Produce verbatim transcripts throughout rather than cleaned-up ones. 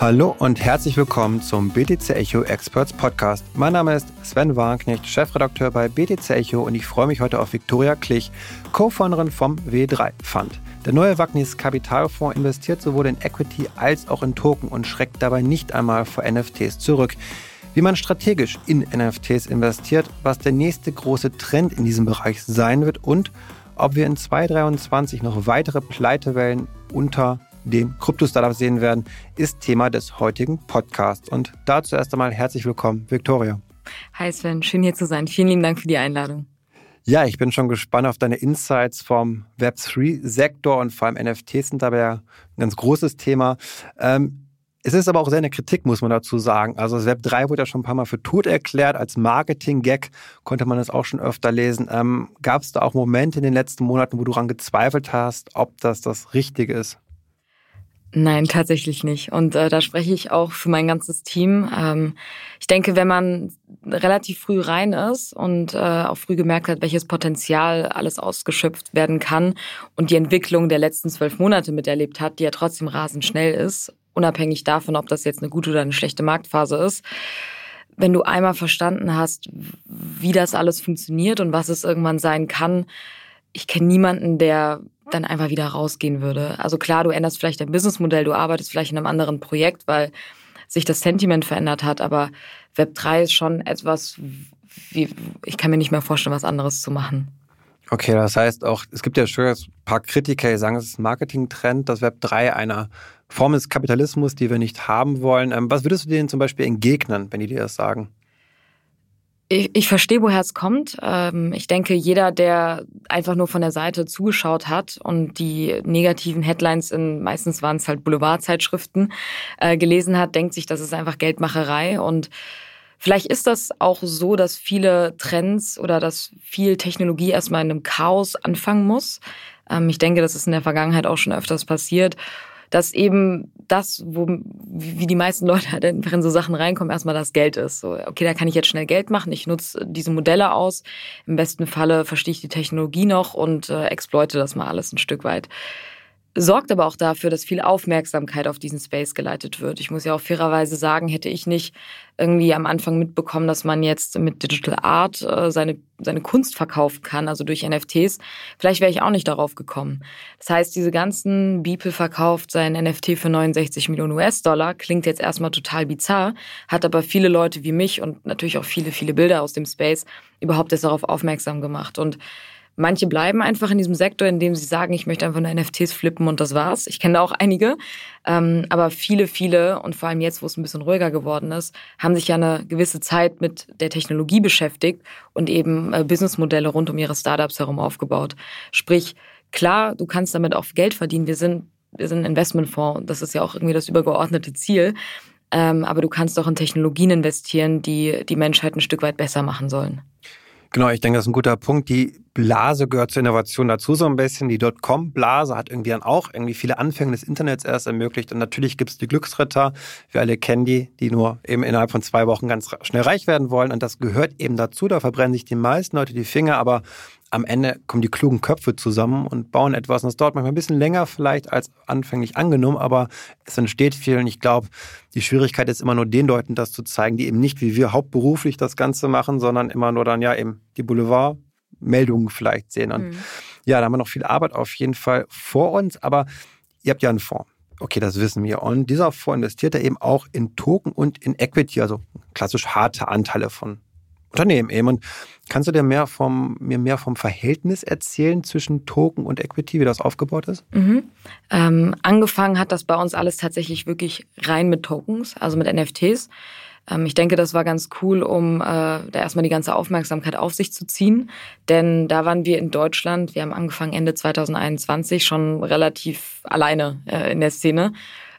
Hallo und herzlich willkommen zum B T C Echo Experts Podcast. Mein Name ist Sven Wagenknecht, Chefredakteur bei B T C Echo, und ich freue mich heute auf Viktoria Klich, Co-Founderin vom W drei Fund. Der neue Wagenknechts Kapitalfonds investiert sowohl in Equity als auch in Token und schreckt dabei nicht einmal vor N F Ts zurück. Wie man strategisch in N F Ts investiert, was der nächste große Trend in diesem Bereich sein wird und ob wir in zwanzig dreiundzwanzig noch weitere Pleitewellen unter dem Krypto-Startup sehen werden, ist Thema des heutigen Podcasts. Und dazu erst einmal herzlich willkommen, Viktoria. Hi Sven, schön hier zu sein. Vielen lieben Dank für die Einladung. Ja, ich bin schon gespannt auf deine Insights vom Web drei Sektor und vor allem N F Ts sind dabei ein ganz großes Thema. Ähm, Es ist aber auch sehr eine Kritik, muss man dazu sagen. Also das Web drei wurde ja schon ein paar Mal für tot erklärt. Als Marketing-Gag konnte man das auch schon öfter lesen. Ähm, Gab es da auch Momente in den letzten Monaten, wo du daran gezweifelt hast, ob das das Richtige ist? Nein, tatsächlich nicht. Und äh, da spreche ich auch für mein ganzes Team. Ähm, ich denke, wenn man relativ früh rein ist und äh, auch früh gemerkt hat, welches Potenzial alles ausgeschöpft werden kann und die Entwicklung der letzten zwölf Monate miterlebt hat, die ja trotzdem rasend schnell ist, unabhängig davon, ob das jetzt eine gute oder eine schlechte Marktphase ist, wenn du einmal verstanden hast, wie das alles funktioniert und was es irgendwann sein kann, ich kenne niemanden, der dann einfach wieder rausgehen würde. Also klar, du änderst vielleicht dein Businessmodell, du arbeitest vielleicht in einem anderen Projekt, weil sich das Sentiment verändert hat, aber Web drei ist schon etwas, wie, ich kann mir nicht mehr vorstellen, was anderes zu machen. Okay, das heißt auch, es gibt ja schon ein paar Kritiker, die sagen, es ist ein Marketing-Trend, das Web drei einer Form des Kapitalismus, die wir nicht haben wollen. Was würdest du denen zum Beispiel entgegnen, wenn die dir das sagen? Ich, ich verstehe, woher es kommt. Ich denke, jeder, der einfach nur von der Seite zugeschaut hat und die negativen Headlines in, meistens waren es halt Boulevardzeitschriften, äh, gelesen hat, denkt sich, das ist einfach Geldmacherei. Und vielleicht ist das auch so, dass viele Trends oder dass viel Technologie erstmal in einem Chaos anfangen muss. Ähm, ich denke, das ist in der Vergangenheit auch schon öfters passiert, dass eben das, wo, wie die meisten Leute halt einfach in so Sachen reinkommen, erstmal das Geld ist. So, okay, da kann ich jetzt schnell Geld machen, ich nutze diese Modelle aus, im besten Falle verstehe ich die Technologie noch und äh, exploite das mal alles ein Stück weit. Sorgt aber auch dafür, dass viel Aufmerksamkeit auf diesen Space geleitet wird. Ich muss ja auch fairerweise sagen, hätte ich nicht irgendwie am Anfang mitbekommen, dass man jetzt mit Digital Art äh, seine, seine Kunst verkaufen kann, also durch N F Ts, vielleicht wäre ich auch nicht darauf gekommen. Das heißt, diese ganzen Beeple verkauft sein N F T für neunundsechzig Millionen U S Dollar, klingt jetzt erstmal total bizarr, hat aber viele Leute wie mich und natürlich auch viele, viele Bilder aus dem Space überhaupt erst darauf aufmerksam gemacht. Und manche bleiben einfach in diesem Sektor, in dem sie sagen, ich möchte einfach nur N F Ts flippen und das war's. Ich kenne da auch einige, ähm, aber viele, viele und vor allem jetzt, wo es ein bisschen ruhiger geworden ist, haben sich ja eine gewisse Zeit mit der Technologie beschäftigt und eben äh, Businessmodelle rund um ihre Startups herum aufgebaut. Sprich, klar, du kannst damit auch Geld verdienen. Wir sind, wir sind ein Investmentfonds und das ist ja auch irgendwie das übergeordnete Ziel. Ähm, aber du kannst auch in Technologien investieren, die die Menschheit ein Stück weit besser machen sollen. Genau, ich denke, das ist ein guter Punkt. Die Blase gehört zur Innovation dazu so ein bisschen. Die Dotcom-Blase hat irgendwie dann auch irgendwie viele Anfänge des Internets erst ermöglicht. Und natürlich gibt es die Glücksritter, wir alle kennen die, die nur eben innerhalb von zwei Wochen ganz schnell reich werden wollen. Und das gehört eben dazu. Da verbrennen sich die meisten Leute die Finger, aber am Ende kommen die klugen Köpfe zusammen und bauen etwas. Und das dauert manchmal ein bisschen länger vielleicht als anfänglich angenommen, aber es entsteht viel. Und ich glaube, die Schwierigkeit ist immer nur den Leuten das zu zeigen, die eben nicht wie wir hauptberuflich das Ganze machen, sondern immer nur dann ja eben die Boulevardmeldungen vielleicht sehen. Und mhm. ja, da haben wir noch viel Arbeit auf jeden Fall vor uns, aber ihr habt ja einen Fonds. Okay, das wissen wir. Und dieser Fonds investiert ja eben auch in Token und in Equity, also klassisch harte Anteile von Unternehmen eben. Und kannst du dir mehr vom, mir mehr vom Verhältnis erzählen zwischen Token und Equity, wie das aufgebaut ist? Mhm. Ähm, angefangen hat das bei uns alles tatsächlich wirklich rein mit Tokens, also mit N F Ts. Ähm, ich denke, das war ganz cool, um äh, da erstmal die ganze Aufmerksamkeit auf sich zu ziehen. Denn da waren wir in Deutschland, wir haben angefangen Ende zwanzig einundzwanzig, schon relativ alleine äh, in der Szene.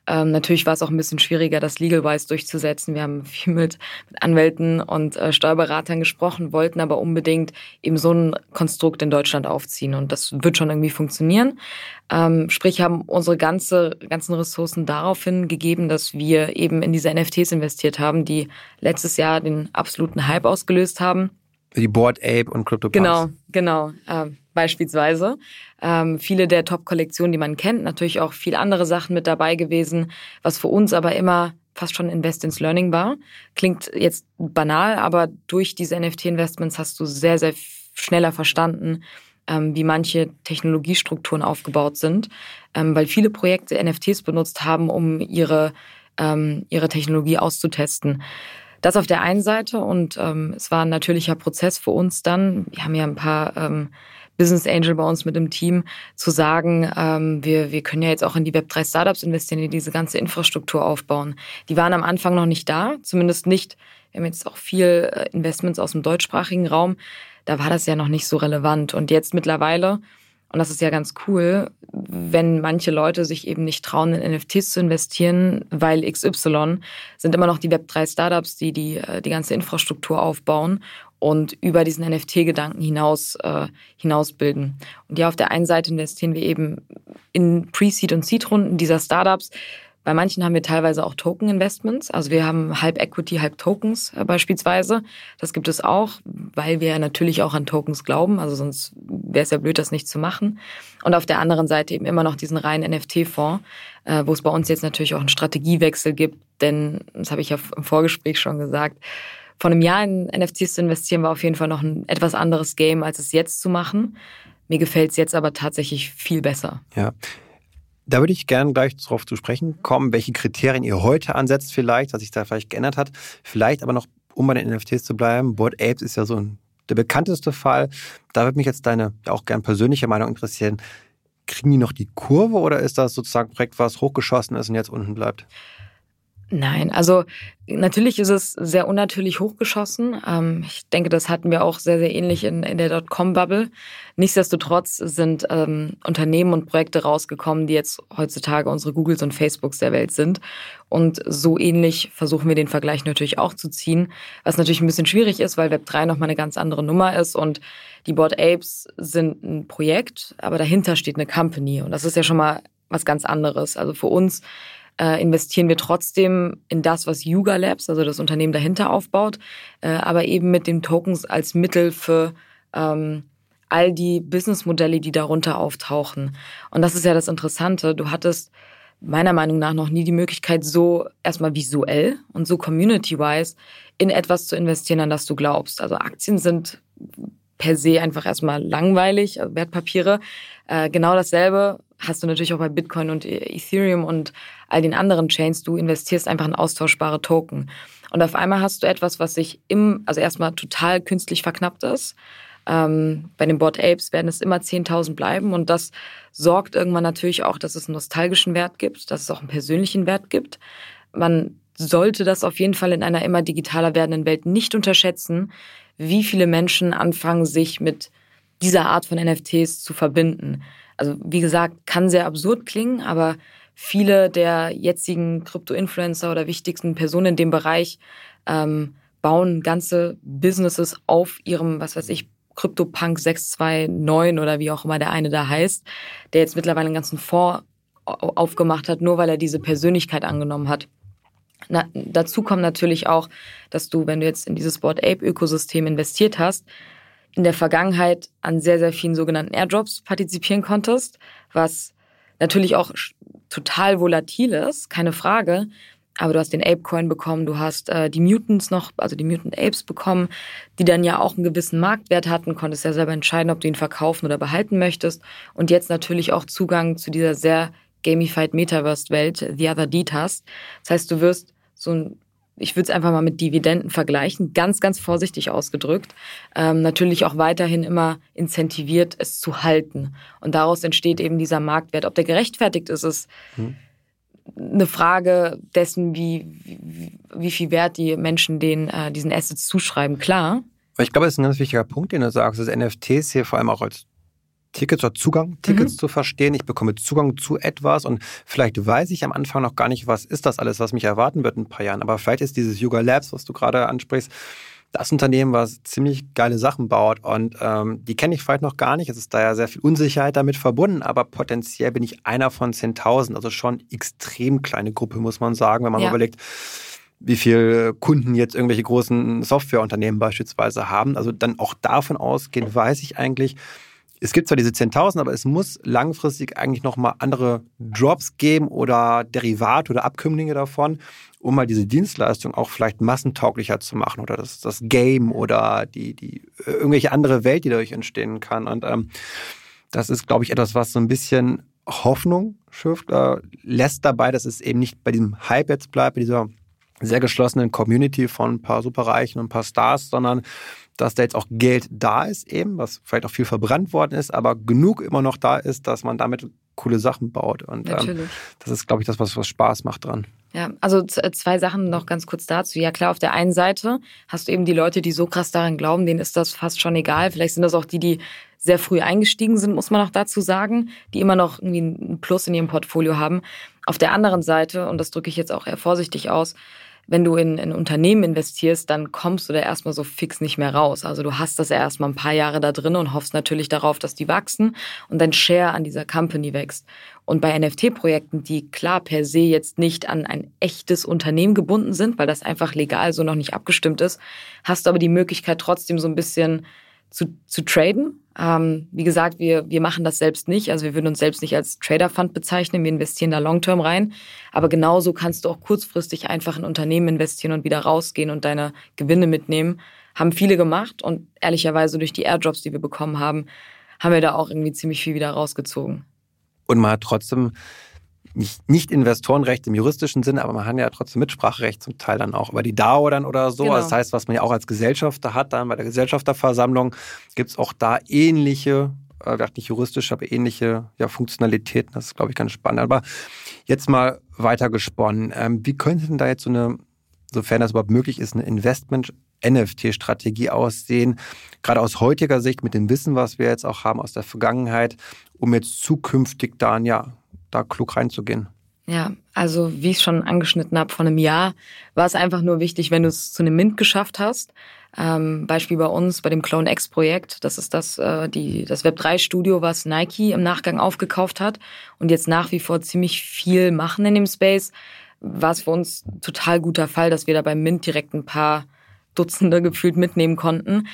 Ähm, natürlich war es auch ein bisschen schwieriger, das Legal-Wise durchzusetzen. Wir haben viel mit, mit Anwälten und äh, Steuerberatern gesprochen, wollten aber unbedingt eben so ein Konstrukt in Deutschland aufziehen. Und das wird schon irgendwie funktionieren. Ähm, sprich, haben unsere ganze, ganzen Ressourcen daraufhin gegeben, dass wir eben in diese N F Ts investiert haben, die letztes Jahr den absoluten Hype ausgelöst haben. Die Bored Ape und CryptoPunks. Genau, genau. Ähm, beispielsweise. Ähm, viele der Top-Kollektionen, die man kennt, natürlich auch viel andere Sachen mit dabei gewesen, was für uns aber immer fast schon Invest ins Learning war. Klingt jetzt banal, aber durch diese N F T-Investments hast du sehr, sehr schneller verstanden, ähm, wie manche Technologiestrukturen aufgebaut sind, ähm, weil viele Projekte N F Ts benutzt haben, um ihre, ähm, ihre Technologie auszutesten. Das auf der einen Seite und ähm, es war ein natürlicher Prozess für uns dann. Wir haben ja ein paar ähm, Business Angel bei uns mit im Team, zu sagen, ähm, wir, wir können ja jetzt auch in die Web drei Startups investieren, die diese ganze Infrastruktur aufbauen. Die waren am Anfang noch nicht da, zumindest nicht. Wir haben jetzt auch viel Investments aus dem deutschsprachigen Raum. Da war das ja noch nicht so relevant. Und jetzt mittlerweile, und das ist ja ganz cool, wenn manche Leute sich eben nicht trauen, in N F Ts zu investieren, weil X Y, sind immer noch die Web drei Startups, die die, die ganze Infrastruktur aufbauen und über diesen N F T-Gedanken hinaus äh, hinausbilden. Und ja, auf der einen Seite investieren wir eben in Pre-Seed- und Seed-Runden dieser Startups. Bei manchen haben wir teilweise auch Token-Investments. Also wir haben halb Equity, halb Tokens äh, beispielsweise. Das gibt es auch, weil wir natürlich auch an Tokens glauben. Also sonst wäre es ja blöd, das nicht zu machen. Und auf der anderen Seite eben immer noch diesen reinen N F T-Fonds, äh, wo es bei uns jetzt natürlich auch einen Strategiewechsel gibt. Denn, das habe ich ja im Vorgespräch schon gesagt, vor einem Jahr in N F Ts zu investieren, war auf jeden Fall noch ein etwas anderes Game, als es jetzt zu machen. Mir gefällt es jetzt aber tatsächlich viel besser. Ja, da würde ich gerne gleich darauf zu sprechen kommen, welche Kriterien ihr heute ansetzt vielleicht, was sich da vielleicht geändert hat. Vielleicht aber noch, um bei den N F Ts zu bleiben, Bored Apes ist ja so ein, der bekannteste Fall. Da würde mich jetzt deine auch gerne persönliche Meinung interessieren. Kriegen die noch die Kurve oder ist das sozusagen ein Projekt, was hochgeschossen ist und jetzt unten bleibt? Nein, also natürlich ist es sehr unnatürlich hochgeschossen. Ähm, ich denke, das hatten wir auch sehr, sehr ähnlich in, in der Dotcom-Bubble. Nichtsdestotrotz sind ähm, Unternehmen und Projekte rausgekommen, die jetzt heutzutage unsere Googles und Facebooks der Welt sind. Und so ähnlich versuchen wir den Vergleich natürlich auch zu ziehen, was natürlich ein bisschen schwierig ist, weil Web drei nochmal eine ganz andere Nummer ist und die Bored Apes sind ein Projekt, aber dahinter steht eine Company und das ist ja schon mal was ganz anderes. Also für uns investieren wir trotzdem in das, was Yuga Labs, also das Unternehmen dahinter aufbaut, aber eben mit den Tokens als Mittel für ähm, all die Businessmodelle, die darunter auftauchen. Und das ist ja das Interessante. Du hattest meiner Meinung nach noch nie die Möglichkeit, so erstmal visuell und so community-wise in etwas zu investieren, an das du glaubst. Also Aktien sind per se einfach erstmal langweilig, also Wertpapiere. Äh, genau dasselbe hast du natürlich auch bei Bitcoin und Ethereum und all den anderen Chains. Du investierst einfach in austauschbare Token. Und auf einmal hast du etwas, was sich im, also erstmal total künstlich verknappt ist. Ähm, bei den Bored Apes werden es immer zehntausend bleiben. Und das sorgt irgendwann natürlich auch, dass es einen nostalgischen Wert gibt, dass es auch einen persönlichen Wert gibt. Man sollte das auf jeden Fall in einer immer digitaler werdenden Welt nicht unterschätzen, wie viele Menschen anfangen, sich mit dieser Art von N F Ts zu verbinden. Also wie gesagt, kann sehr absurd klingen, aber viele der jetzigen Krypto-Influencer oder wichtigsten Personen in dem Bereich ähm, bauen ganze Businesses auf ihrem, was weiß ich, CryptoPunk sechs zwei neun oder wie auch immer der eine da heißt, der jetzt mittlerweile einen ganzen Fonds aufgemacht hat, nur weil er diese Persönlichkeit angenommen hat. Na, dazu kommt natürlich auch, dass du, wenn du jetzt in dieses Bored Ape Ökosystem investiert hast, in der Vergangenheit an sehr, sehr vielen sogenannten Airdrops partizipieren konntest, was natürlich auch total volatil ist, keine Frage, aber du hast den Ape Coin bekommen, du hast äh, die Mutants noch, also die Mutant Apes bekommen, die dann ja auch einen gewissen Marktwert hatten, konntest ja selber entscheiden, ob du ihn verkaufen oder behalten möchtest und jetzt natürlich auch Zugang zu dieser sehr gamified Metaverse-Welt, The Other Deed hast. Das heißt, du wirst so ein, ich würde es einfach mal mit Dividenden vergleichen, ganz, ganz vorsichtig ausgedrückt, ähm, natürlich auch weiterhin immer incentiviert, es zu halten. Und daraus entsteht eben dieser Marktwert. Ob der gerechtfertigt ist, ist hm. eine Frage dessen, wie, wie, wie viel Wert die Menschen den, äh, diesen Assets zuschreiben, klar. Ich glaube, das ist ein ganz wichtiger Punkt, den du sagst, dass N F Ts hier vor allem auch als Tickets oder Zugang, Tickets mhm. zu verstehen. Ich bekomme Zugang zu etwas und vielleicht weiß ich am Anfang noch gar nicht, was ist das alles, was mich erwarten wird in ein paar Jahren. Aber vielleicht ist dieses Yuga Labs, was du gerade ansprichst, das Unternehmen, was ziemlich geile Sachen baut und ähm, die kenne ich vielleicht noch gar nicht. Es ist da ja sehr viel Unsicherheit damit verbunden, aber potenziell bin ich einer von zehntausend. Also schon extrem kleine Gruppe, muss man sagen, wenn man ja. mal überlegt, wie viele Kunden jetzt irgendwelche großen Softwareunternehmen beispielsweise haben. Also dann auch davon ausgehend weiß ich eigentlich, es gibt zwar diese zehntausend, aber es muss langfristig eigentlich nochmal andere Drops geben oder Derivate oder Abkömmlinge davon, um mal diese Dienstleistung auch vielleicht massentauglicher zu machen oder das, das Game oder die, die irgendwelche andere Welt, die dadurch entstehen kann. Und ähm, das ist, glaube ich, etwas, was so ein bisschen Hoffnung schürft, äh, lässt dabei, dass es eben nicht bei diesem Hype jetzt bleibt, bei dieser sehr geschlossenen Community von ein paar Superreichen und ein paar Stars, sondern dass da jetzt auch Geld da ist eben, was vielleicht auch viel verbrannt worden ist, aber genug immer noch da ist, dass man damit coole Sachen baut. Und ähm, das ist, glaube ich, das, was, was Spaß macht dran. Ja, also zwei Sachen noch ganz kurz dazu. Ja klar, auf der einen Seite hast du eben die Leute, die so krass daran glauben, denen ist das fast schon egal. Vielleicht sind das auch die, die sehr früh eingestiegen sind, muss man auch dazu sagen, die immer noch irgendwie einen Plus in ihrem Portfolio haben. Auf der anderen Seite, und das drücke ich jetzt auch eher vorsichtig aus, wenn du in, in Unternehmen investierst, dann kommst du da erstmal so fix nicht mehr raus. Also du hast das ja erstmal ein paar Jahre da drin und hoffst natürlich darauf, dass die wachsen und dein Share an dieser Company wächst. Und bei N F T-Projekten, die klar per se jetzt nicht an ein echtes Unternehmen gebunden sind, weil das einfach legal so noch nicht abgestimmt ist, hast du aber die Möglichkeit trotzdem so ein bisschen zu, zu traden. Ähm, wie gesagt, wir, wir machen das selbst nicht. Also wir würden uns selbst nicht als Trader-Fund bezeichnen. Wir investieren da long-term rein. Aber genauso kannst du auch kurzfristig einfach in Unternehmen investieren und wieder rausgehen und deine Gewinne mitnehmen. Haben viele gemacht und ehrlicherweise durch die Airdrops, die wir bekommen haben, haben wir da auch irgendwie ziemlich viel wieder rausgezogen. Und man hat trotzdem nicht, nicht Investorenrecht im juristischen Sinne, aber man hat ja trotzdem Mitspracherecht zum Teil dann auch über die D A O dann oder so. Genau. Das heißt, was man ja auch als Gesellschafter hat, dann bei der Gesellschafterversammlung gibt es auch da ähnliche, äh, nicht juristisch, aber ähnliche ja, Funktionalitäten. Das ist, glaube ich, ganz spannend. Aber jetzt mal weiter gesponnen. Ähm, wie könnte denn da jetzt so eine, sofern das überhaupt möglich ist, eine Investment-N F T-Strategie aussehen? Gerade aus heutiger Sicht mit dem Wissen, was wir jetzt auch haben aus der Vergangenheit, um jetzt zukünftig da ein Jahr da klug reinzugehen. Ja, also wie ich schon angeschnitten habe, vor einem Jahr war es einfach nur wichtig, wenn du es zu einem Mint geschafft hast. Ähm, Beispiel bei uns, bei dem Clone-X-Projekt. Das ist das, äh, die, das Web drei Studio, was Nike im Nachgang aufgekauft hat und jetzt nach wie vor ziemlich viel machen in dem Space. War es für uns ein total guter Fall, dass wir da beim Mint direkt ein paar Dutzende gefühlt mitnehmen konnten.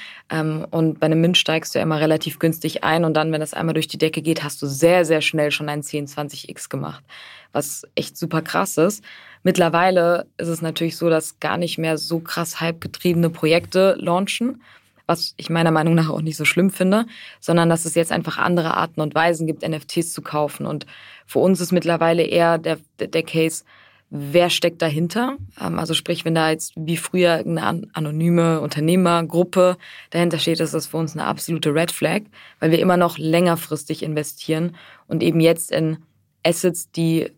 Und bei einem Mint steigst du ja immer relativ günstig ein und dann, wenn das einmal durch die Decke geht, hast du sehr, sehr schnell schon ein zehn, zwanzig X gemacht, was echt super krass ist. Mittlerweile ist es natürlich so, dass gar nicht mehr so krass hypegetriebene Projekte launchen, was ich meiner Meinung nach auch nicht so schlimm finde, sondern dass es jetzt einfach andere Arten und Weisen gibt, N F Ts zu kaufen. Und für uns ist mittlerweile eher der, der Case, wer steckt dahinter? Also sprich, wenn da jetzt wie früher eine anonyme Unternehmergruppe dahinter steht, ist das für uns eine absolute Red Flag, weil wir immer noch längerfristig investieren und eben jetzt in Assets, die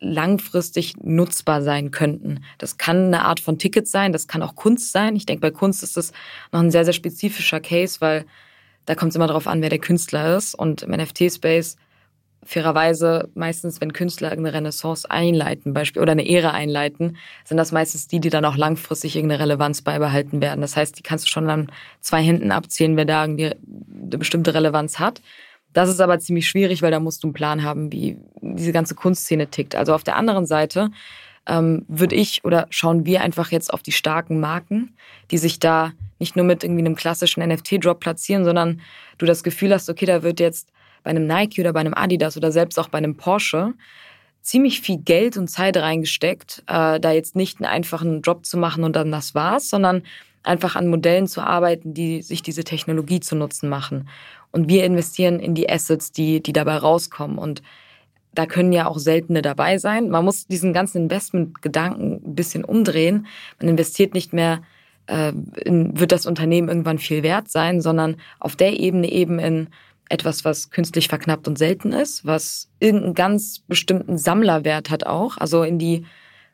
langfristig nutzbar sein könnten. Das kann eine Art von Ticket sein, das kann auch Kunst sein. Ich denke, bei Kunst ist das noch ein sehr, sehr spezifischer Case, weil da kommt es immer darauf an, wer der Künstler ist. Und im N F T-Space fairerweise meistens, wenn Künstler eine Renaissance einleiten, Beispiel, oder eine Ära einleiten, sind das meistens die, die dann auch langfristig irgendeine Relevanz beibehalten werden. Das heißt, die kannst du schon an zwei Händen abzählen, wer da irgendwie eine bestimmte Relevanz hat. Das ist aber ziemlich schwierig, weil da musst du einen Plan haben, wie diese ganze Kunstszene tickt. Also auf der anderen Seite ähm, würde ich oder schauen wir einfach jetzt auf die starken Marken, die sich da nicht nur mit irgendwie einem klassischen N F T-Drop platzieren, sondern du das Gefühl hast, okay, da wird jetzt bei einem Nike oder bei einem Adidas oder selbst auch bei einem Porsche ziemlich viel Geld und Zeit reingesteckt, äh, da jetzt nicht einen einfachen Job zu machen und dann das war's, sondern einfach an Modellen zu arbeiten, die sich diese Technologie zu Nutzen machen. Und wir investieren in die Assets, die, die dabei rauskommen. Und da können ja auch seltene dabei sein. Man muss diesen ganzen Investmentgedanken ein bisschen umdrehen. Man investiert nicht mehr, äh, in, wird das Unternehmen irgendwann viel wert sein, sondern auf der Ebene eben in etwas, was künstlich verknappt und selten ist, was irgendeinen ganz bestimmten Sammlerwert hat auch, also in die,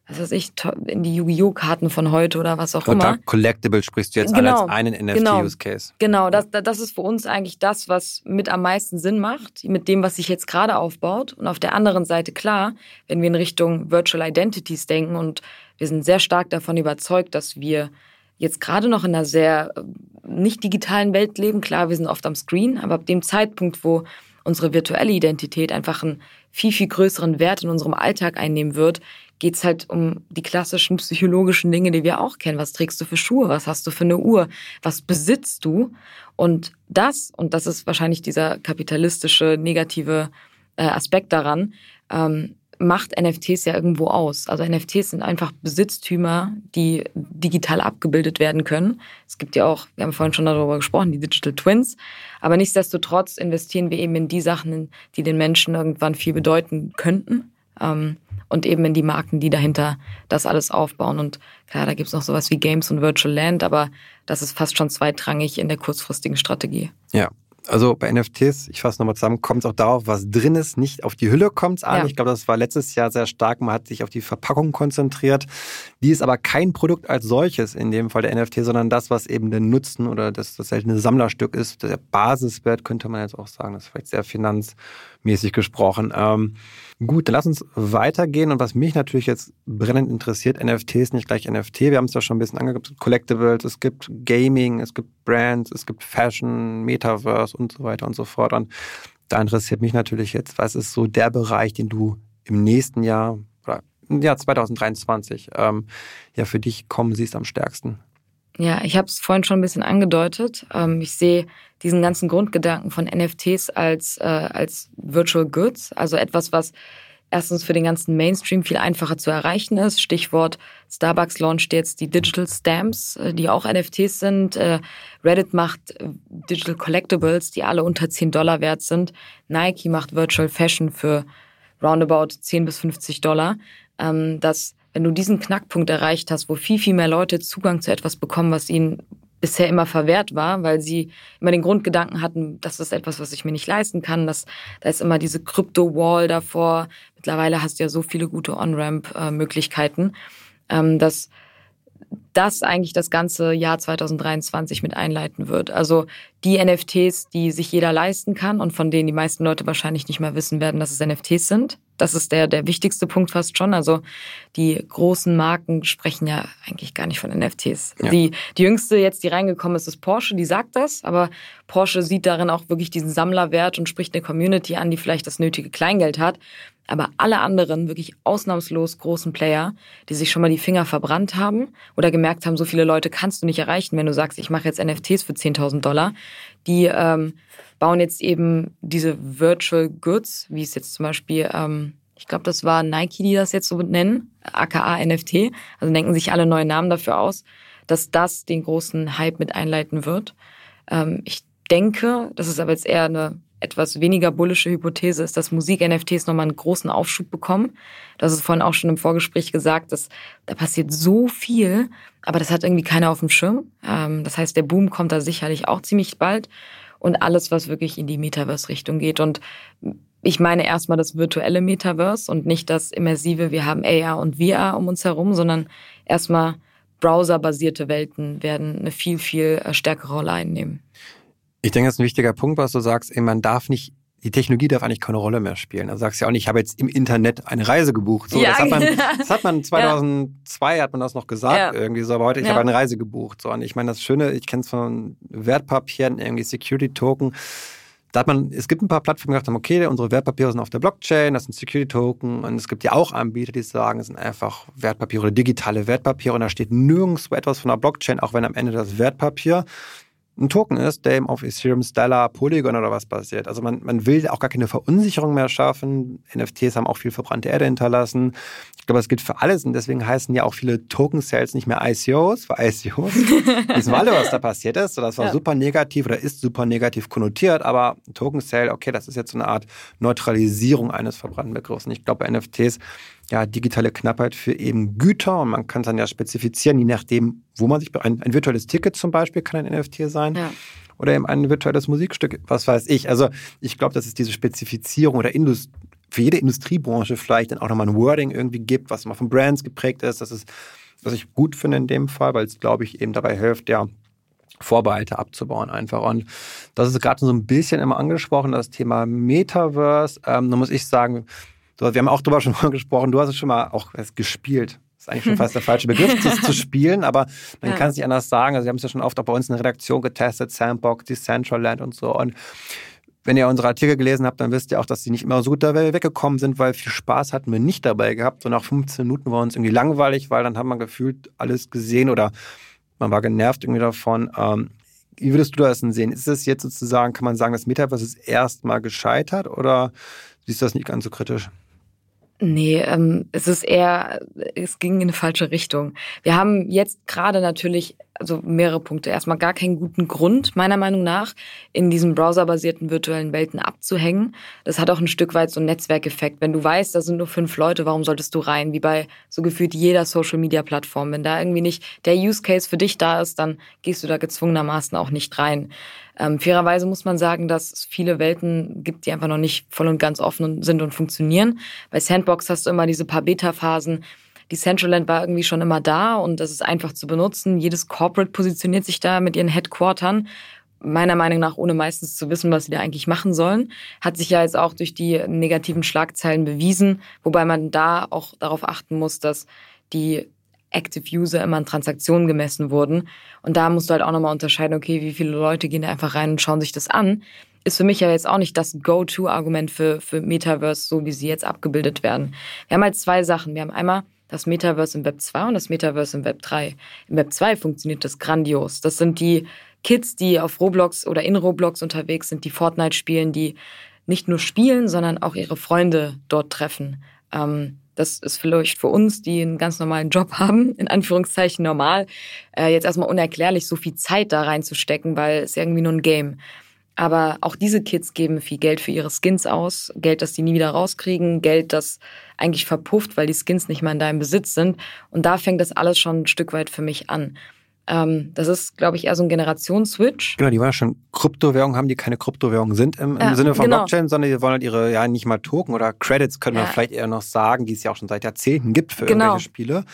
was weiß ich, in die Yu-Gi-Oh! Karten von heute oder was auch und immer. Und Collectible sprichst du jetzt genau, an als einen N F T-Use-Case. Genau, das, das ist für uns eigentlich das, was mit am meisten Sinn macht, mit dem, was sich jetzt gerade aufbaut. Und auf der anderen Seite, klar, wenn wir in Richtung Virtual Identities denken und wir sind sehr stark davon überzeugt, dass wir jetzt gerade noch in einer sehr nicht digitalen Welt leben. Klar, wir sind oft am Screen, aber ab dem Zeitpunkt, wo unsere virtuelle Identität einfach einen viel, viel größeren Wert in unserem Alltag einnehmen wird, geht es halt um die klassischen psychologischen Dinge, die wir auch kennen. Was trägst du für Schuhe? Was hast du für eine Uhr? Was besitzt du? Und das, und das ist wahrscheinlich dieser kapitalistische, negative äh, Aspekt daran, ähm, macht N F Ts ja irgendwo aus. Also N F Ts sind einfach Besitztümer, die digital abgebildet werden können. Es gibt ja auch, wir haben vorhin schon darüber gesprochen, die Digital Twins. Aber nichtsdestotrotz investieren wir eben in die Sachen, die den Menschen irgendwann viel bedeuten könnten. Ähm, und eben in die Marken, die dahinter das alles aufbauen. Und klar, da gibt es noch sowas wie Games und Virtual Land, aber das ist fast schon zweitrangig in der kurzfristigen Strategie. Ja. Also bei N F Ts, ich fasse nochmal zusammen, kommt es auch darauf, was drin ist, nicht auf die Hülle kommt es an. Ja. Ich glaube, das war letztes Jahr sehr stark. Man hat sich auf die Verpackung konzentriert. Die ist aber kein Produkt als solches, in dem Fall der N F T, sondern das, was eben den Nutzen oder das, das halt ein Sammlerstück ist. Der Basiswert könnte man jetzt auch sagen. Das ist vielleicht sehr finanzmäßig gesprochen. Ähm, gut, dann lass uns weitergehen. Und was mich natürlich jetzt brennend interessiert, N F Ts, nicht gleich N F T. Wir haben es ja schon ein bisschen angeguckt. Es gibt Collectibles, es gibt Gaming, es gibt Brands, es gibt Fashion, Metaverse und so weiter und so fort. Und da interessiert mich natürlich jetzt, was ist so der Bereich, den du im nächsten Jahr oder im Jahr zwanzig dreiundzwanzig ähm, ja für dich kommen siehst am stärksten? Ja, ich habe es vorhin schon ein bisschen angedeutet. Ähm, ich sehe diesen ganzen Grundgedanken von N F Ts als, äh, als Virtual Goods, also etwas, was erstens für den ganzen Mainstream viel einfacher zu erreichen ist. Stichwort Starbucks launcht jetzt die Digital Stamps, die auch N F Ts sind. Reddit macht Digital Collectibles, die alle unter zehn Dollar wert sind. Nike macht Virtual Fashion für roundabout zehn bis fünfzig Dollar. Dass, wenn du diesen Knackpunkt erreicht hast, wo viel, viel mehr Leute Zugang zu etwas bekommen, was ihnen bisher immer verwehrt war, weil sie immer den Grundgedanken hatten, das ist etwas, was ich mir nicht leisten kann. Das, da ist immer diese Krypto-Wall davor. Mittlerweile hast du ja so viele gute On-Ramp-Möglichkeiten, dass das eigentlich das ganze Jahr zwanzig dreiundzwanzig mit einleiten wird. Also die N F Ts, die sich jeder leisten kann und von denen die meisten Leute wahrscheinlich nicht mehr wissen werden, dass es N F Ts sind. Das ist der, der wichtigste Punkt fast schon. Also die großen Marken sprechen ja eigentlich gar nicht von N F Ts. Ja. Die, die jüngste jetzt, die reingekommen ist, ist Porsche, die sagt das. Aber Porsche sieht darin auch wirklich diesen Sammlerwert und spricht eine Community an, die vielleicht das nötige Kleingeld hat. Aber alle anderen wirklich ausnahmslos großen Player, die sich schon mal die Finger verbrannt haben oder gemerkt haben, so viele Leute kannst du nicht erreichen, wenn du sagst, ich mache jetzt N F Ts für zehntausend Dollar, die ähm, bauen jetzt eben diese Virtual Goods, wie es jetzt zum Beispiel, ähm, ich glaube, das war Nike, die das jetzt so nennen, aka N F T, also denken sich alle neue Namen dafür aus, dass das den großen Hype mit einleiten wird. Ähm, ich denke, das ist aber jetzt eher eine etwas weniger bullische Hypothese, ist, dass Musik-N F Ts nochmal einen großen Aufschub bekommen. Das ist vorhin auch schon im Vorgespräch gesagt, dass da passiert so viel, aber das hat irgendwie keiner auf dem Schirm. Das heißt, der Boom kommt da sicherlich auch ziemlich bald und alles, was wirklich in die Metaverse-Richtung geht. Und ich meine erstmal das virtuelle Metaverse und nicht das immersive, wir haben A R und V R um uns herum, sondern erstmal browserbasierte Welten werden eine viel, viel stärkere Rolle einnehmen. Ich denke, das ist ein wichtiger Punkt, was du sagst, ey, man darf nicht, die Technologie darf eigentlich keine Rolle mehr spielen. Also sagst du ja auch nicht, ich habe jetzt im Internet eine Reise gebucht. So, ja. das, hat man, das hat man zweitausendzwei, ja. hat man das noch gesagt, ja. irgendwie so, aber heute, ich ja. habe eine Reise gebucht. So, und ich meine, das Schöne, ich kenne es von Wertpapieren, irgendwie Security-Token. Da hat man, es gibt ein paar Plattformen, die gesagt haben, okay, unsere Wertpapiere sind auf der Blockchain, das sind Security-Token und es gibt ja auch Anbieter, die sagen, es sind einfach Wertpapiere oder digitale Wertpapiere und da steht nirgendwo etwas von der Blockchain, auch wenn am Ende das Wertpapier ein Token ist, der eben auf Ethereum, Stellar, Polygon oder was basiert. Also man, man will auch gar keine Verunsicherung mehr schaffen. N F Ts haben auch viel verbrannte Erde hinterlassen. Ich glaube, es gilt für alles und deswegen heißen ja auch viele Token-Sales nicht mehr I C Os, weil I C Os wissen wir alle, was da passiert ist. So, das war ja. super negativ oder ist super negativ konnotiert, aber Token-Sale, okay, das ist jetzt so eine Art Neutralisierung eines verbrannten Begriffs. Und ich glaube, bei N F Ts, ja, digitale Knappheit für eben Güter und man kann es dann ja spezifizieren, je nachdem, wo man sich, ein, ein virtuelles Ticket zum Beispiel kann ein N F T sein ja. oder eben ein virtuelles Musikstück, was weiß ich. Also ich glaube, dass es diese Spezifizierung oder Indust- für jede Industriebranche vielleicht dann auch nochmal ein Wording irgendwie gibt, was mal von Brands geprägt ist, das ist, was ich gut finde in dem Fall, weil es, glaube ich, eben dabei hilft, ja, Vorbehalte abzubauen einfach. Und das ist gerade so ein bisschen immer angesprochen, das Thema Metaverse. Ähm, da muss ich sagen, wir haben auch drüber schon mal gesprochen, du hast es schon mal auch gespielt. Das ist eigentlich schon fast der falsche Begriff, das zu spielen, aber man ja. kann es nicht anders sagen. Also wir haben es ja schon oft auch bei uns in der Redaktion getestet, Sandbox, Decentraland und so. Und Wenn ihr unsere Artikel gelesen habt, dann wisst ihr auch, dass sie nicht immer so gut dabei weggekommen sind, weil viel Spaß hatten wir nicht dabei gehabt. So nach fünfzehn Minuten war uns irgendwie langweilig, weil dann haben wir gefühlt alles gesehen oder man war genervt irgendwie davon. Ähm, wie würdest du das denn sehen? Ist das jetzt sozusagen, kann man sagen, das Metaverse ist erstmal gescheitert oder siehst du das nicht ganz so kritisch? Nee, ähm, es ist eher, es ging in eine falsche Richtung. Wir haben jetzt gerade natürlich, also mehrere Punkte. Erstmal gar keinen guten Grund, meiner Meinung nach, in diesen browserbasierten virtuellen Welten abzuhängen. Das hat auch ein Stück weit so einen Netzwerkeffekt. Wenn du weißt, da sind nur fünf Leute, warum solltest du rein? Wie bei so gefühlt jeder Social-Media-Plattform. Wenn da irgendwie nicht der Use-Case für dich da ist, dann gehst du da gezwungenermaßen auch nicht rein. Ähm, fairerweise muss man sagen, dass es viele Welten gibt, die einfach noch nicht voll und ganz offen sind und funktionieren. Bei Sandbox hast du immer diese paar Beta-Phasen. Decentraland war irgendwie schon immer da und das ist einfach zu benutzen. Jedes Corporate positioniert sich da mit ihren Headquartern, meiner Meinung nach ohne meistens zu wissen, was sie da eigentlich machen sollen. Hat sich ja jetzt auch durch die negativen Schlagzeilen bewiesen, wobei man da auch darauf achten muss, dass die Active User immer an Transaktionen gemessen wurden. Und da musst du halt auch nochmal unterscheiden, okay, wie viele Leute gehen da einfach rein und schauen sich das an. Ist für mich ja jetzt auch nicht das Go-To-Argument für, für Metaverse, so wie sie jetzt abgebildet werden. Wir haben halt zwei Sachen. Wir haben einmal das Metaverse im Web zwei und das Metaverse im Web drei. Im Web zwei funktioniert das grandios. Das sind die Kids, die auf Roblox oder in Roblox unterwegs sind, die Fortnite spielen, die nicht nur spielen, sondern auch ihre Freunde dort treffen. Ähm, das ist vielleicht für uns, die einen ganz normalen Job haben, in Anführungszeichen normal, äh, jetzt erstmal unerklärlich, so viel Zeit da reinzustecken, weil es irgendwie nur ein Game. Aber auch diese Kids geben viel Geld für ihre Skins aus. Geld, das die nie wieder rauskriegen. Geld, das eigentlich verpufft, weil die Skins nicht mal in deinem Besitz sind. Und da fängt das alles schon ein Stück weit für mich an. Ähm, das ist, glaube ich, eher so ein Generationsswitch. Genau, die wollen ja schon Kryptowährungen haben, die keine Kryptowährungen sind im, im ja, Sinne von genau. Blockchain, sondern die wollen halt ihre, ja, nicht mal Token oder Credits, können ja. wir vielleicht eher noch sagen, die es ja auch schon seit Jahrzehnten gibt für genau. irgendwelche Spiele.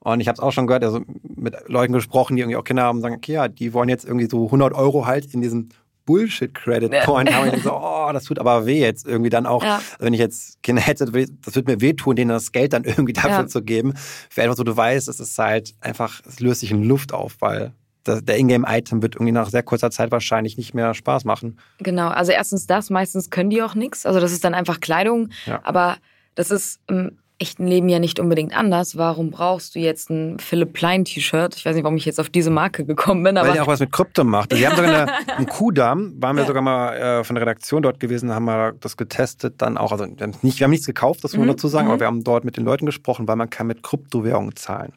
Und ich habe es auch schon gehört, also mit Leuten gesprochen, die irgendwie auch Kinder haben, sagen, okay, ja, die wollen jetzt irgendwie so hundert Euro halt in diesen Bullshit-Credit-Coin, ja. haben ich so, oh, das tut aber weh jetzt irgendwie dann auch, ja. wenn ich jetzt Kinder hätte, das wird mir wehtun, denen das Geld dann irgendwie dafür ja. zu geben. Für etwas, wo du weißt, es ist halt einfach, es löst sich in Luft auf, weil das, der Ingame-Item wird irgendwie nach sehr kurzer Zeit wahrscheinlich nicht mehr Spaß machen. Genau, also erstens das, meistens können die auch nichts, also das ist dann einfach Kleidung, ja. aber das ist im echten Leben ja nicht unbedingt anders. Warum brauchst du jetzt ein Philipp Plein-T-Shirt? Ich weiß nicht, warum ich jetzt auf diese Marke gekommen bin. Aber weil der auch was mit Krypto macht. Also wir haben sogar eine, einen Kuhdamm, waren wir ja. sogar mal äh, von der Redaktion dort gewesen, haben wir das getestet dann auch. Also wir haben, nicht, wir haben nichts gekauft, das muss man mhm. dazu sagen, mhm. aber wir haben dort mit den Leuten gesprochen, weil man kann mit Kryptowährungen zahlen.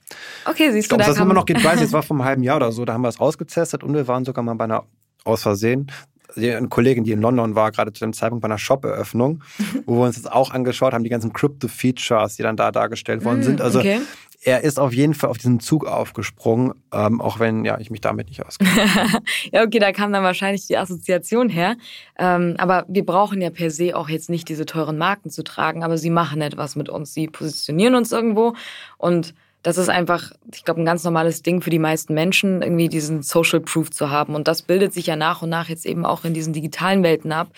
Okay, siehst ich glaub, du, da das immer noch geht, weiß ich, das war vor einem halben Jahr oder so, da haben wir es ausgetestet und wir waren sogar mal bei einer, aus Versehen, eine Kollegin, die in London war, gerade zu dem Zeitpunkt bei einer Shop-Eröffnung, wo wir uns das auch angeschaut haben, die ganzen Crypto-Features, die dann da dargestellt worden mm, sind. Also okay. er ist auf jeden Fall auf diesen Zug aufgesprungen, ähm, auch wenn ja ich mich damit nicht auskenne. Ja, okay, da kam dann wahrscheinlich die Assoziation her. Ähm, aber wir brauchen ja per se auch jetzt nicht diese teuren Marken zu tragen, aber sie machen etwas mit uns. Sie positionieren uns irgendwo und das ist einfach, ich glaube, ein ganz normales Ding für die meisten Menschen, irgendwie diesen Social Proof zu haben. Und das bildet sich ja nach und nach jetzt eben auch in diesen digitalen Welten ab,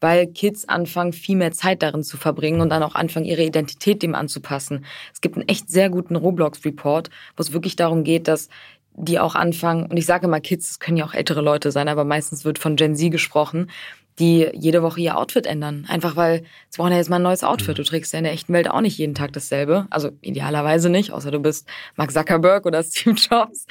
weil Kids anfangen, viel mehr Zeit darin zu verbringen und dann auch anfangen, ihre Identität dem anzupassen. Es gibt einen echt sehr guten Roblox-Report, wo es wirklich darum geht, dass die auch anfangen, und ich sage immer Kids, das können ja auch ältere Leute sein, aber meistens wird von Gen Z gesprochen, die jede Woche ihr Outfit ändern. Einfach weil, sie brauchen ja jetzt mal ein neues Outfit. Du trägst ja in der echten Welt auch nicht jeden Tag dasselbe. Also idealerweise nicht, außer du bist Mark Zuckerberg oder Steve Jobs.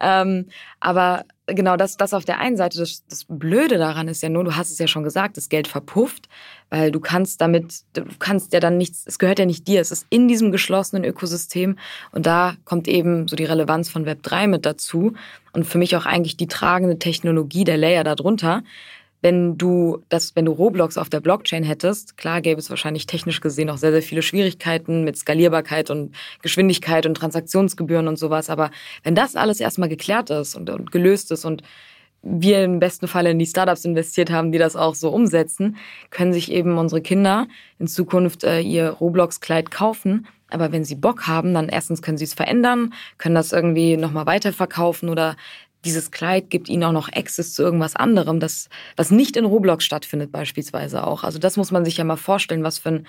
Ähm, aber genau das, das auf der einen Seite, das, das Blöde daran ist ja nur, du hast es ja schon gesagt, das Geld verpufft, weil du kannst damit, du kannst ja dann nichts, es gehört ja nicht dir, es ist in diesem geschlossenen Ökosystem und da kommt eben so die Relevanz von Web drei mit dazu und für mich auch eigentlich die tragende Technologie der Layer darunter. Wenn du das, wenn du Roblox auf der Blockchain hättest, klar gäbe es wahrscheinlich technisch gesehen auch sehr, sehr viele Schwierigkeiten mit Skalierbarkeit und Geschwindigkeit und Transaktionsgebühren und sowas. Aber wenn das alles erstmal geklärt ist und, und gelöst ist und wir im besten Fall in die Startups investiert haben, die das auch so umsetzen, können sich eben unsere Kinder in Zukunft äh, ihr Roblox-Kleid kaufen. Aber wenn sie Bock haben, dann erstens können sie es verändern, können das irgendwie nochmal weiterverkaufen oder dieses Kleid gibt ihnen auch noch Access zu irgendwas anderem, das, was nicht in Roblox stattfindet beispielsweise auch. Also das muss man sich ja mal vorstellen, was für ein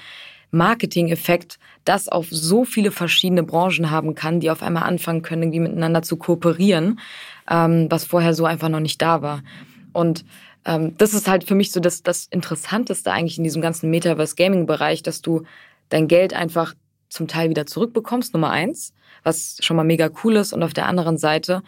Marketing-Effekt das auf so viele verschiedene Branchen haben kann, die auf einmal anfangen können, irgendwie miteinander zu kooperieren, ähm, was vorher so einfach noch nicht da war. Und ähm, das ist halt für mich so das, das Interessanteste eigentlich in diesem ganzen Metaverse-Gaming-Bereich, dass du dein Geld einfach zum Teil wieder zurückbekommst, Nummer eins, was schon mal mega cool ist, und auf der anderen Seite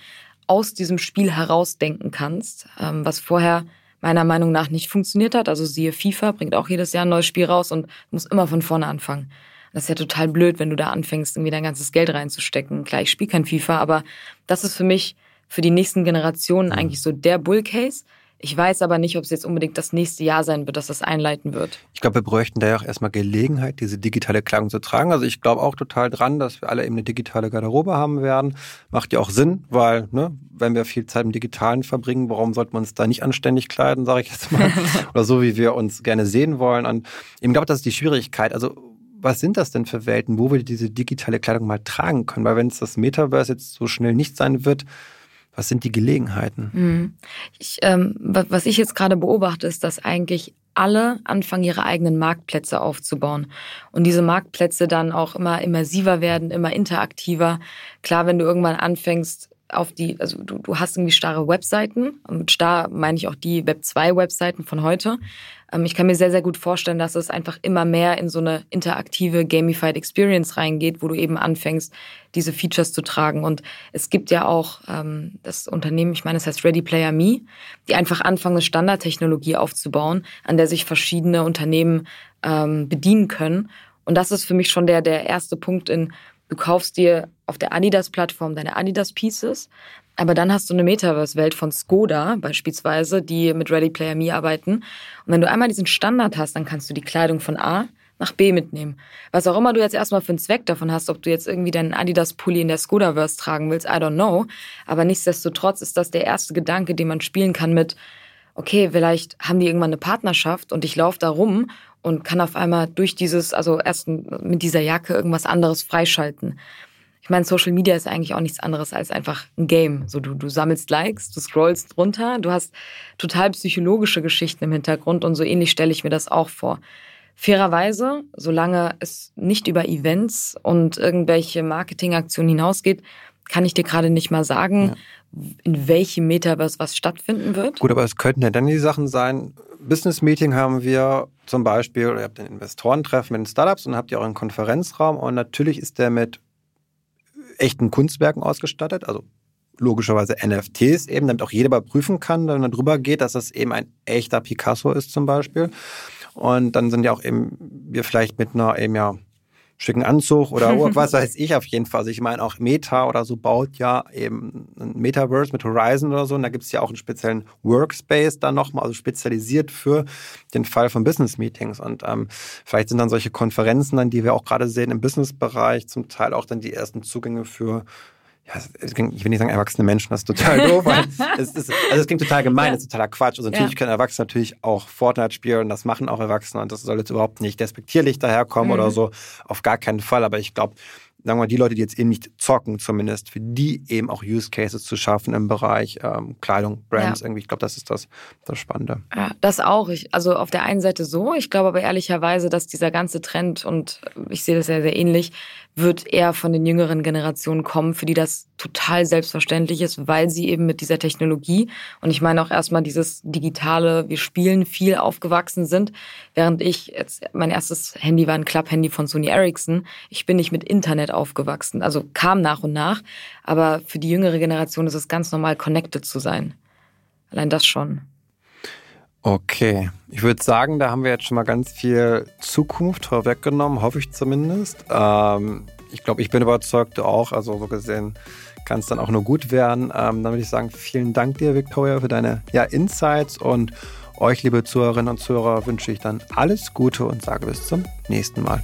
aus diesem Spiel herausdenken kannst, ähm, was vorher meiner Meinung nach nicht funktioniert hat. Also siehe FIFA, bringt auch jedes Jahr ein neues Spiel raus und muss immer von vorne anfangen. Das ist ja total blöd, wenn du da anfängst, irgendwie dein ganzes Geld reinzustecken. Klar, ich spiele kein FIFA, aber das ist für mich, für die nächsten Generationen eigentlich so der Bull-Case. Ich weiß aber nicht, ob es jetzt unbedingt das nächste Jahr sein wird, dass das einleiten wird. Ich glaube, wir bräuchten da ja auch erstmal Gelegenheit, diese digitale Kleidung zu tragen. Also ich glaube auch total dran, dass wir alle eben eine digitale Garderobe haben werden. Macht ja auch Sinn, weil, ne, wenn wir viel Zeit im Digitalen verbringen, warum sollten wir uns da nicht anständig kleiden, sage ich jetzt mal. Oder so, wie wir uns gerne sehen wollen. Und ich glaube, das ist die Schwierigkeit. Also was sind das denn für Welten, wo wir diese digitale Kleidung mal tragen können? Weil wenn es das Metaverse jetzt so schnell nicht sein wird, was sind die Gelegenheiten? Ich, ähm, was ich jetzt gerade beobachte, ist, dass eigentlich alle anfangen, ihre eigenen Marktplätze aufzubauen. Und diese Marktplätze dann auch immer immersiver werden, immer interaktiver. Klar, wenn du irgendwann anfängst, auf die, also du, du hast irgendwie starre Webseiten. Und mit starr meine ich auch die Web zwei Webseiten von heute. Ähm, ich kann mir sehr, sehr gut vorstellen, dass es einfach immer mehr in so eine interaktive, gamified Experience reingeht, wo du eben anfängst, diese Features zu tragen. Und es gibt ja auch ähm, das Unternehmen, ich meine, das heißt Ready Player Me, die einfach anfangen, eine Standardtechnologie aufzubauen, an der sich verschiedene Unternehmen ähm, bedienen können. Und das ist für mich schon der, der erste Punkt in: Du kaufst dir auf der Adidas-Plattform deine Adidas-Pieces, aber dann hast du eine Metaverse-Welt von Skoda beispielsweise, die mit Ready Player Me arbeiten. Und wenn du einmal diesen Standard hast, dann kannst du die Kleidung von A nach B mitnehmen. Was auch immer du jetzt erstmal für einen Zweck davon hast, ob du jetzt irgendwie deinen Adidas-Pulli in der Skoda-Verse tragen willst, I don't know. Aber nichtsdestotrotz ist das der erste Gedanke, den man spielen kann mit: okay, vielleicht haben die irgendwann eine Partnerschaft und ich laufe da rum und kann auf einmal durch dieses, also erst mit dieser Jacke irgendwas anderes freischalten. Ich meine, Social Media ist eigentlich auch nichts anderes als einfach ein Game. So, du, du sammelst Likes, du scrollst runter, du hast total psychologische Geschichten im Hintergrund, und so ähnlich stelle ich mir das auch vor. Fairerweise, solange es nicht über Events und irgendwelche Marketingaktionen hinausgeht, kann ich dir gerade nicht mal sagen, ja, in welchem Metaverse was stattfinden wird. Gut, aber es könnten ja dann die Sachen sein. Business-Meeting haben wir zum Beispiel, ihr habt ein Investorentreffen mit den Startups und habt ihr euren Konferenzraum, und natürlich ist der mit echten Kunstwerken ausgestattet, also logischerweise N F Ts eben, damit auch jeder überprüfen kann, wenn er drüber geht, dass das eben ein echter Picasso ist zum Beispiel. Und dann sind ja auch eben wir vielleicht mit einer eben ja schicken Anzug oder oh, was weiß ich auf jeden Fall. Also ich meine, auch Meta oder so baut ja eben ein Metaverse mit Horizon oder so. Und da gibt es ja auch einen speziellen Workspace dann nochmal, also spezialisiert für den Fall von Business-Meetings. Und ähm, vielleicht sind dann solche Konferenzen dann, die wir auch gerade sehen im Business-Bereich, zum Teil auch dann die ersten Zugänge für, ja, ich will nicht sagen erwachsene Menschen, das ist total doof. es ist, also es klingt total gemein, das ist totaler Quatsch. Also natürlich ja. können Erwachsene natürlich auch Fortnite spielen, und das machen auch Erwachsene, und das soll jetzt überhaupt nicht despektierlich daherkommen mhm. oder so, auf gar keinen Fall. Aber ich glaube, sagen wir mal, die Leute, die jetzt eben nicht zocken zumindest, für die eben auch Use Cases zu schaffen im Bereich ähm, Kleidung, Brands ja. irgendwie. Ich glaube, das ist das, das Spannende. Ja, das auch. Ich, also auf der einen Seite so. Ich glaube aber ehrlicherweise, dass dieser ganze Trend, und ich sehe das sehr, sehr ähnlich, wird eher von den jüngeren Generationen kommen, für die das total selbstverständlich ist, weil sie eben mit dieser Technologie, und ich meine auch erstmal dieses digitale, wir spielen viel, aufgewachsen sind. Während ich, jetzt mein erstes Handy war ein Club-Handy von Sony Ericsson. Ich bin nicht mit Internet aufgewachsen, also kam nach und nach. Aber für die jüngere Generation ist es ganz normal, connected zu sein. Allein das schon. Okay, ich würde sagen, da haben wir jetzt schon mal ganz viel Zukunft vorweggenommen, hoffe ich zumindest. Ähm, ich glaube, ich bin überzeugt, du auch, also so gesehen kann es dann auch nur gut werden. Ähm, dann würde ich sagen, vielen Dank dir, Viktoria, für deine ja, Insights, und euch, liebe Zuhörerinnen und Zuhörer, wünsche ich dann alles Gute und sage bis zum nächsten Mal.